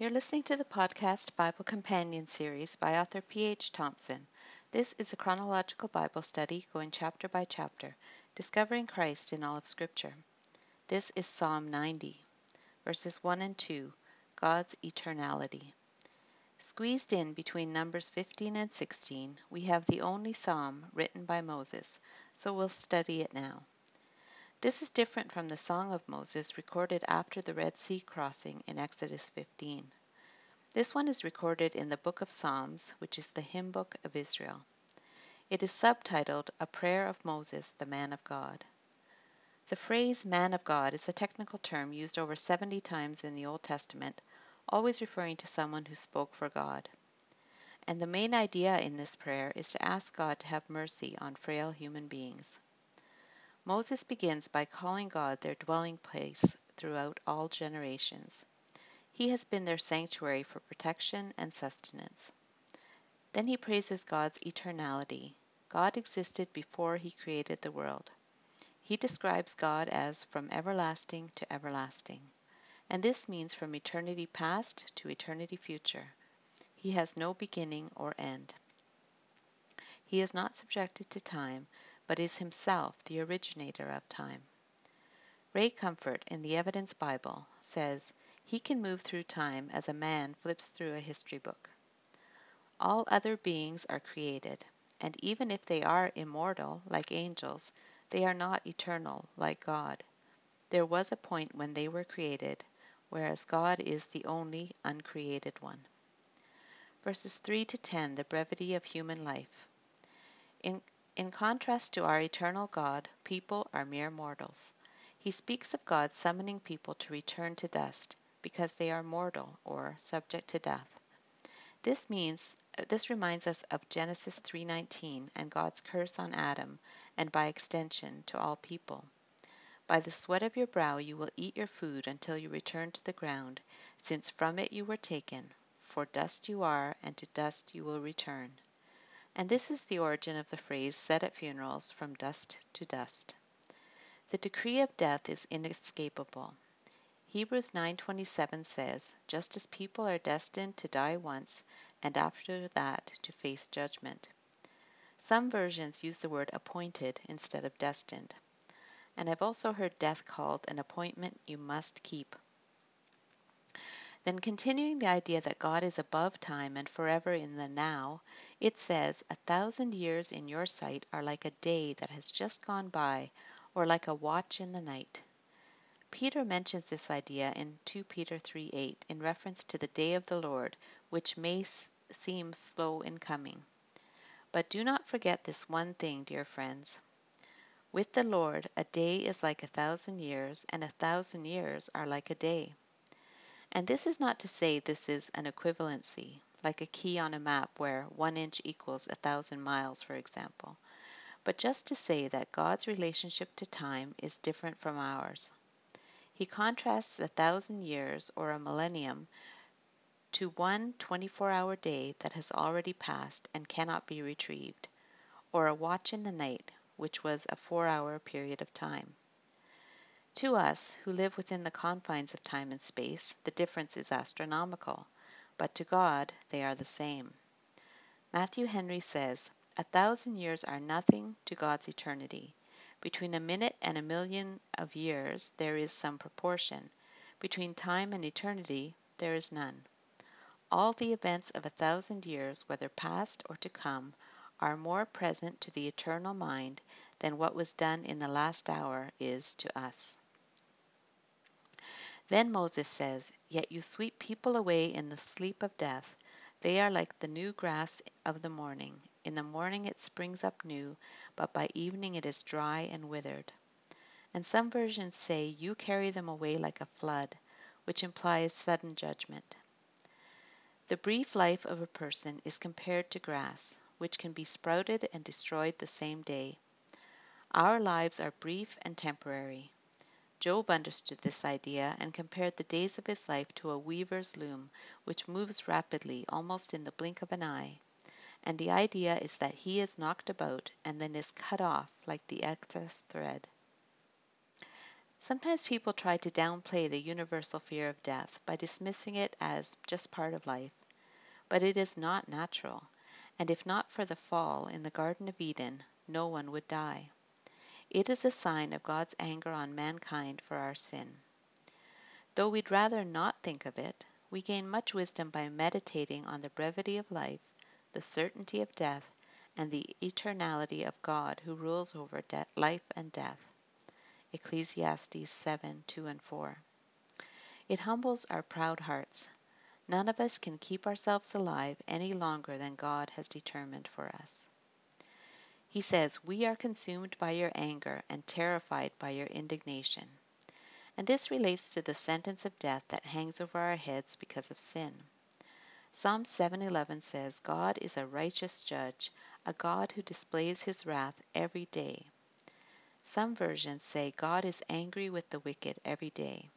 You're listening to the podcast Bible Companion Series by author P.H. Thompson. This is a chronological Bible study going chapter by chapter, discovering Christ in all of Scripture. This is Psalm 90, verses 1 and 2, God's Eternality. Squeezed in between Numbers 15 and 16, we have the only psalm written by Moses, so we'll study it now. This is different from the Song of Moses recorded after the Red Sea crossing in Exodus 15. This one is recorded in the Book of Psalms, which is the hymn book of Israel. It is subtitled, A Prayer of Moses, the Man of God. The phrase man of God is a technical term used over 70 times in the Old Testament, always referring to someone who spoke for God. And the main idea in this prayer is to ask God to have mercy on frail human beings. Moses begins by calling God their dwelling place throughout all generations. He has been their sanctuary for protection and sustenance. Then he praises God's eternality. God existed before he created the world. He describes God as from everlasting to everlasting. And this means from eternity past to eternity future. He has no beginning or end. He is not subjected to time, but is himself the originator of time. Ray Comfort in the Evidence Bible says, he can move through time as a man flips through a history book. All other beings are created, and even if they are immortal, like angels, they are not eternal, like God. There was a point when they were created, whereas God is the only uncreated one. Verses 3 to 10, the brevity of human life. In contrast to our eternal God, people are mere mortals. He speaks of God summoning people to return to dust because they are mortal or subject to death. This reminds us of Genesis 3:19 and God's curse on Adam and by extension to all people. By the sweat of your brow you will eat your food until you return to the ground, since from it you were taken, for dust you are and to dust you will return. And this is the origin of the phrase said at funerals, from dust to dust. The decree of death is inescapable. Hebrews 9.27 says, just as people are destined to die once, and after that to face judgment. Some versions use the word appointed instead of destined. And I've also heard death called an appointment you must keep. Then continuing the idea that God is above time and forever in the now, it says, 1,000 years in your sight are like a day that has just gone by, or like a watch in the night. Peter mentions this idea in 2 Peter 3:8 in reference to the day of the Lord, which may seem slow in coming. But do not forget this one thing, dear friends. With the Lord, a day is like 1,000 years, and 1,000 years are like a day. And this is not to say this is an equivalency, like a key on a map where 1 inch equals 1,000 miles, for example, but just to say that God's relationship to time is different from ours. He contrasts 1,000 years, or a millennium, to one 24-hour day that has already passed and cannot be retrieved, or a watch in the night, which was a 4-hour period of time. To us, who live within the confines of time and space, the difference is astronomical, but to God they are the same. Matthew Henry says, 1,000 years are nothing to God's eternity. Between a minute and a million of years there is some proportion. Between time and eternity there is none. All the events of 1,000 years, whether past or to come, are more present to the eternal mind than what was done in the last hour is to us. Then Moses says, yet you sweep people away in the sleep of death. They are like the new grass of the morning. In the morning it springs up new, but by evening it is dry and withered. And some versions say, you carry them away like a flood, which implies sudden judgment. The brief life of a person is compared to grass, which can be sprouted and destroyed the same day. Our lives are brief and temporary. Job understood this idea and compared the days of his life to a weaver's loom, which moves rapidly, almost in the blink of an eye. And the idea is that he is knocked about and then is cut off like the excess thread. Sometimes people try to downplay the universal fear of death by dismissing it as just part of life, but it is not natural, and if not for the fall in the Garden of Eden, no one would die. It is a sign of God's anger on mankind for our sin. Though we'd rather not think of it, we gain much wisdom by meditating on the brevity of life, the certainty of death, and the eternality of God who rules over life and death. Ecclesiastes 7:2 and 4. It humbles our proud hearts. None of us can keep ourselves alive any longer than God has determined for us. He says, "We are consumed by your anger and terrified by your indignation." And this relates to the sentence of death that hangs over our heads because of sin. Psalm 7:11 says, "God is a righteous judge, a God who displays his wrath every day." Some versions say God is angry with the wicked every day.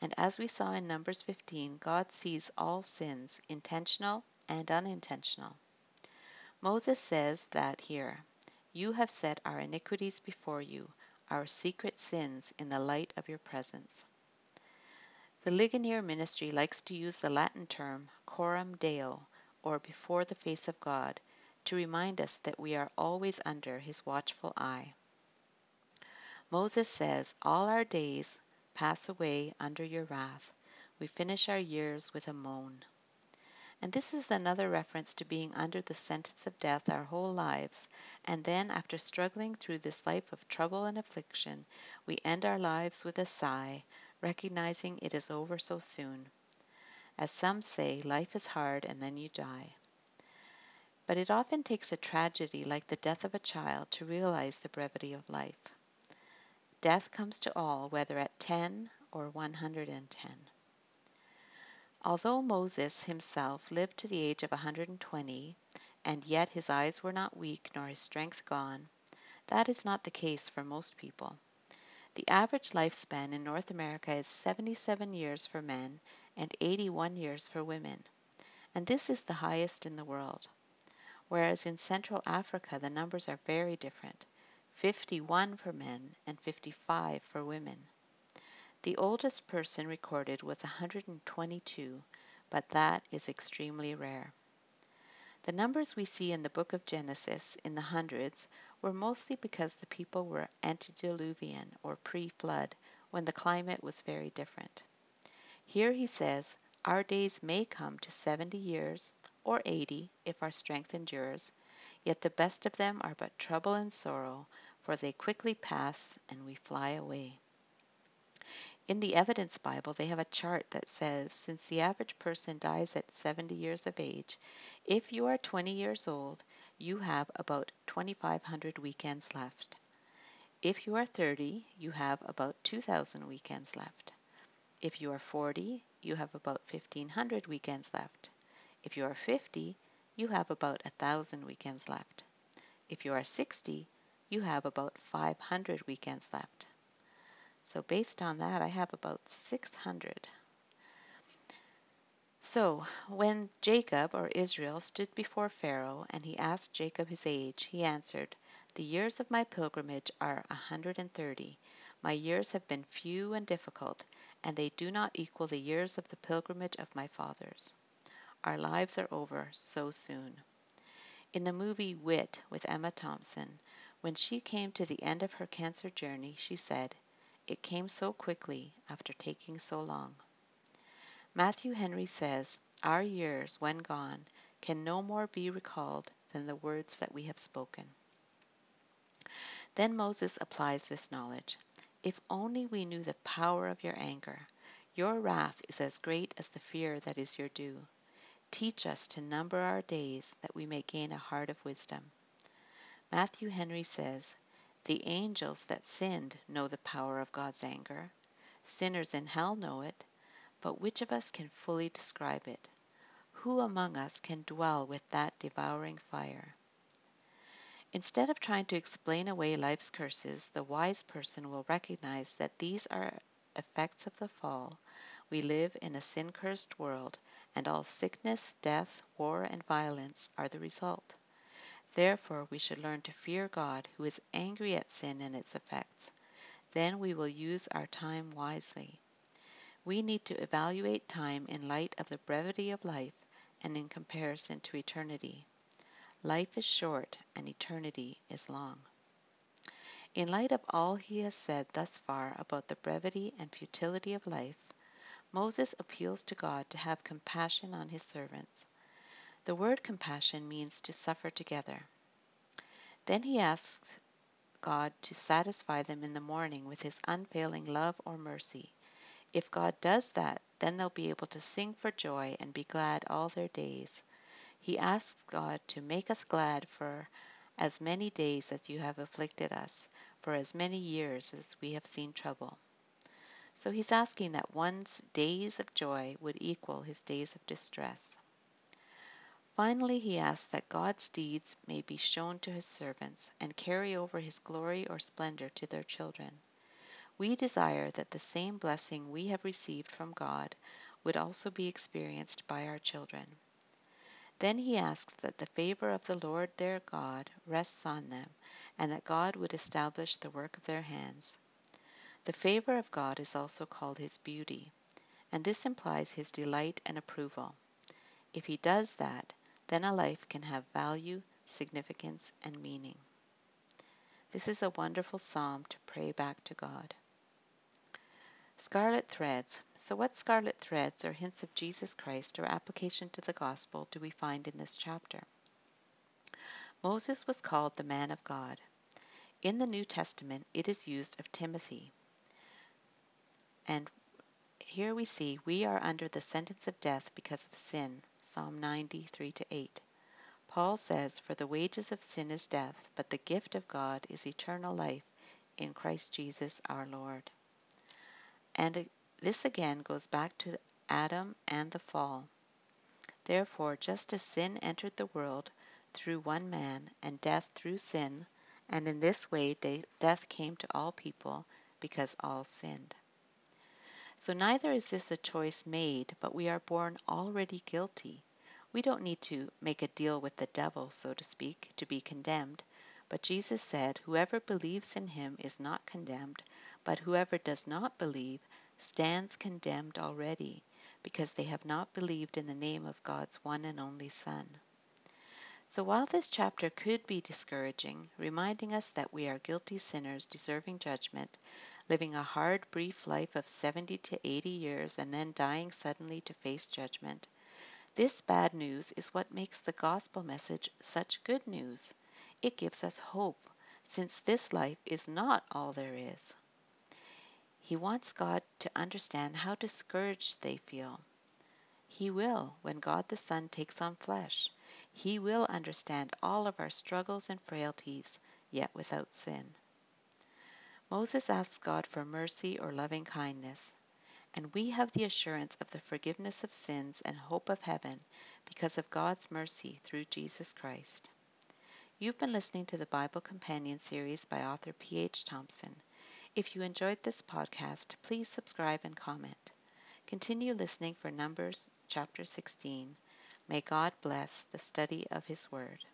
And as we saw in Numbers 15, God sees all sins, intentional and unintentional. Moses says that here, "You have set our iniquities before you, our secret sins in the light of your presence." The Ligonier ministry likes to use the Latin term Coram Deo, or before the face of God, to remind us that we are always under his watchful eye. Moses says, "All our days pass away under your wrath. We finish our years with a moan." And this is another reference to being under the sentence of death our whole lives, and then after struggling through this life of trouble and affliction, we end our lives with a sigh, recognizing it is over so soon. As some say, life is hard and then you die. But it often takes a tragedy like the death of a child to realize the brevity of life. Death comes to all, whether at 10 or 110. Although Moses himself lived to the age of 120, and yet his eyes were not weak nor his strength gone, that is not the case for most people. The average lifespan in North America is 77 years for men and 81 years for women, and this is the highest in the world. Whereas in Central Africa, the numbers are very different. 51 for men and 55 for women. The oldest person recorded was 122, but that is extremely rare. The numbers we see in the book of Genesis in the hundreds were mostly because the people were antediluvian or pre-flood when the climate was very different. Here he says, "Our days may come to 70 years or 80 if our strength endures, yet the best of them are but trouble and sorrow, for they quickly pass and we fly away." In the Evidence Bible, they have a chart that says, since the average person dies at 70 years of age, if you are 20 years old, you have about 2,500 weekends left. If you are 30, you have about 2,000 weekends left. If you are 40, you have about 1,500 weekends left. If you are 50, you have about 1,000 weekends left. If you are 60, you have about 500 weekends left. So based on that, I have about 600. So when Jacob, or Israel, stood before Pharaoh and he asked Jacob his age, he answered, "The years of my pilgrimage are 130. My years have been few and difficult, and they do not equal the years of the pilgrimage of my fathers." Our lives are over so soon. In the movie Wit with Emma Thompson, when she came to the end of her cancer journey, she said, "It came so quickly after taking so long." Matthew Henry says, "Our years, when gone, can no more be recalled than the words that we have spoken." Then Moses applies this knowledge. "If only we knew the power of your anger. Your wrath is as great as the fear that is your due. Teach us to number our days that we may gain a heart of wisdom." Matthew Henry says, "The angels that sinned know the power of God's anger. Sinners in hell know it, but which of us can fully describe it? Who among us can dwell with that devouring fire?" Instead of trying to explain away life's curses, the wise person will recognize that these are effects of the fall. We live in a sin-cursed world, and all sickness, death, war, and violence are the result. Therefore, we should learn to fear God, who is angry at sin and its effects. Then we will use our time wisely. We need to evaluate time in light of the brevity of life and in comparison to eternity. Life is short and eternity is long. In light of all he has said thus far about the brevity and futility of life, Moses appeals to God to have compassion on his servants. The word compassion means to suffer together. Then he asks God to satisfy them in the morning with his unfailing love or mercy. If God does that, then they'll be able to sing for joy and be glad all their days. He asks God to make us glad for as many days as you have afflicted us, for as many years as we have seen trouble. So he's asking that one's days of joy would equal his days of distress. Finally, he asks that God's deeds may be shown to his servants and carry over his glory or splendor to their children. We desire that the same blessing we have received from God would also be experienced by our children. Then he asks that the favor of the Lord their God rests on them, and that God would establish the work of their hands. The favor of God is also called his beauty, and this implies his delight and approval. If he does that, then a life can have value, significance, and meaning. This is a wonderful psalm to pray back to God. Scarlet threads. So what scarlet threads or hints of Jesus Christ or application to the gospel do we find in this chapter? Moses was called the man of God. In the New Testament, it is used of Timothy. And here we see we are under the sentence of death because of sin. Psalm 90:3-8. Paul says, "For the wages of sin is death, but the gift of God is eternal life in Christ Jesus our Lord." And this again goes back to Adam and the fall. Therefore, just as sin entered the world through one man, and death through sin, and in this way death came to all people because all sinned. So neither is this a choice made, but we are born already guilty. We don't need to make a deal with the devil, so to speak, to be condemned. But Jesus said, "Whoever believes in him is not condemned, but whoever does not believe stands condemned already, because they have not believed in the name of God's one and only Son." So while this chapter could be discouraging, reminding us that we are guilty sinners deserving judgment, living a hard, brief life of 70 to 80 years and then dying suddenly to face judgment, this bad news is what makes the gospel message such good news. It gives us hope, since this life is not all there is. He wants God to understand how discouraged they feel. He will, when God the Son takes on flesh. He will understand all of our struggles and frailties, yet without sin. Moses asks God for mercy or loving kindness, and we have the assurance of the forgiveness of sins and hope of heaven because of God's mercy through Jesus Christ. You've been listening to the Bible Companion Series by author P.H. Thompson. If you enjoyed this podcast, please subscribe and comment. Continue listening for Numbers chapter 16. May God bless the study of His Word.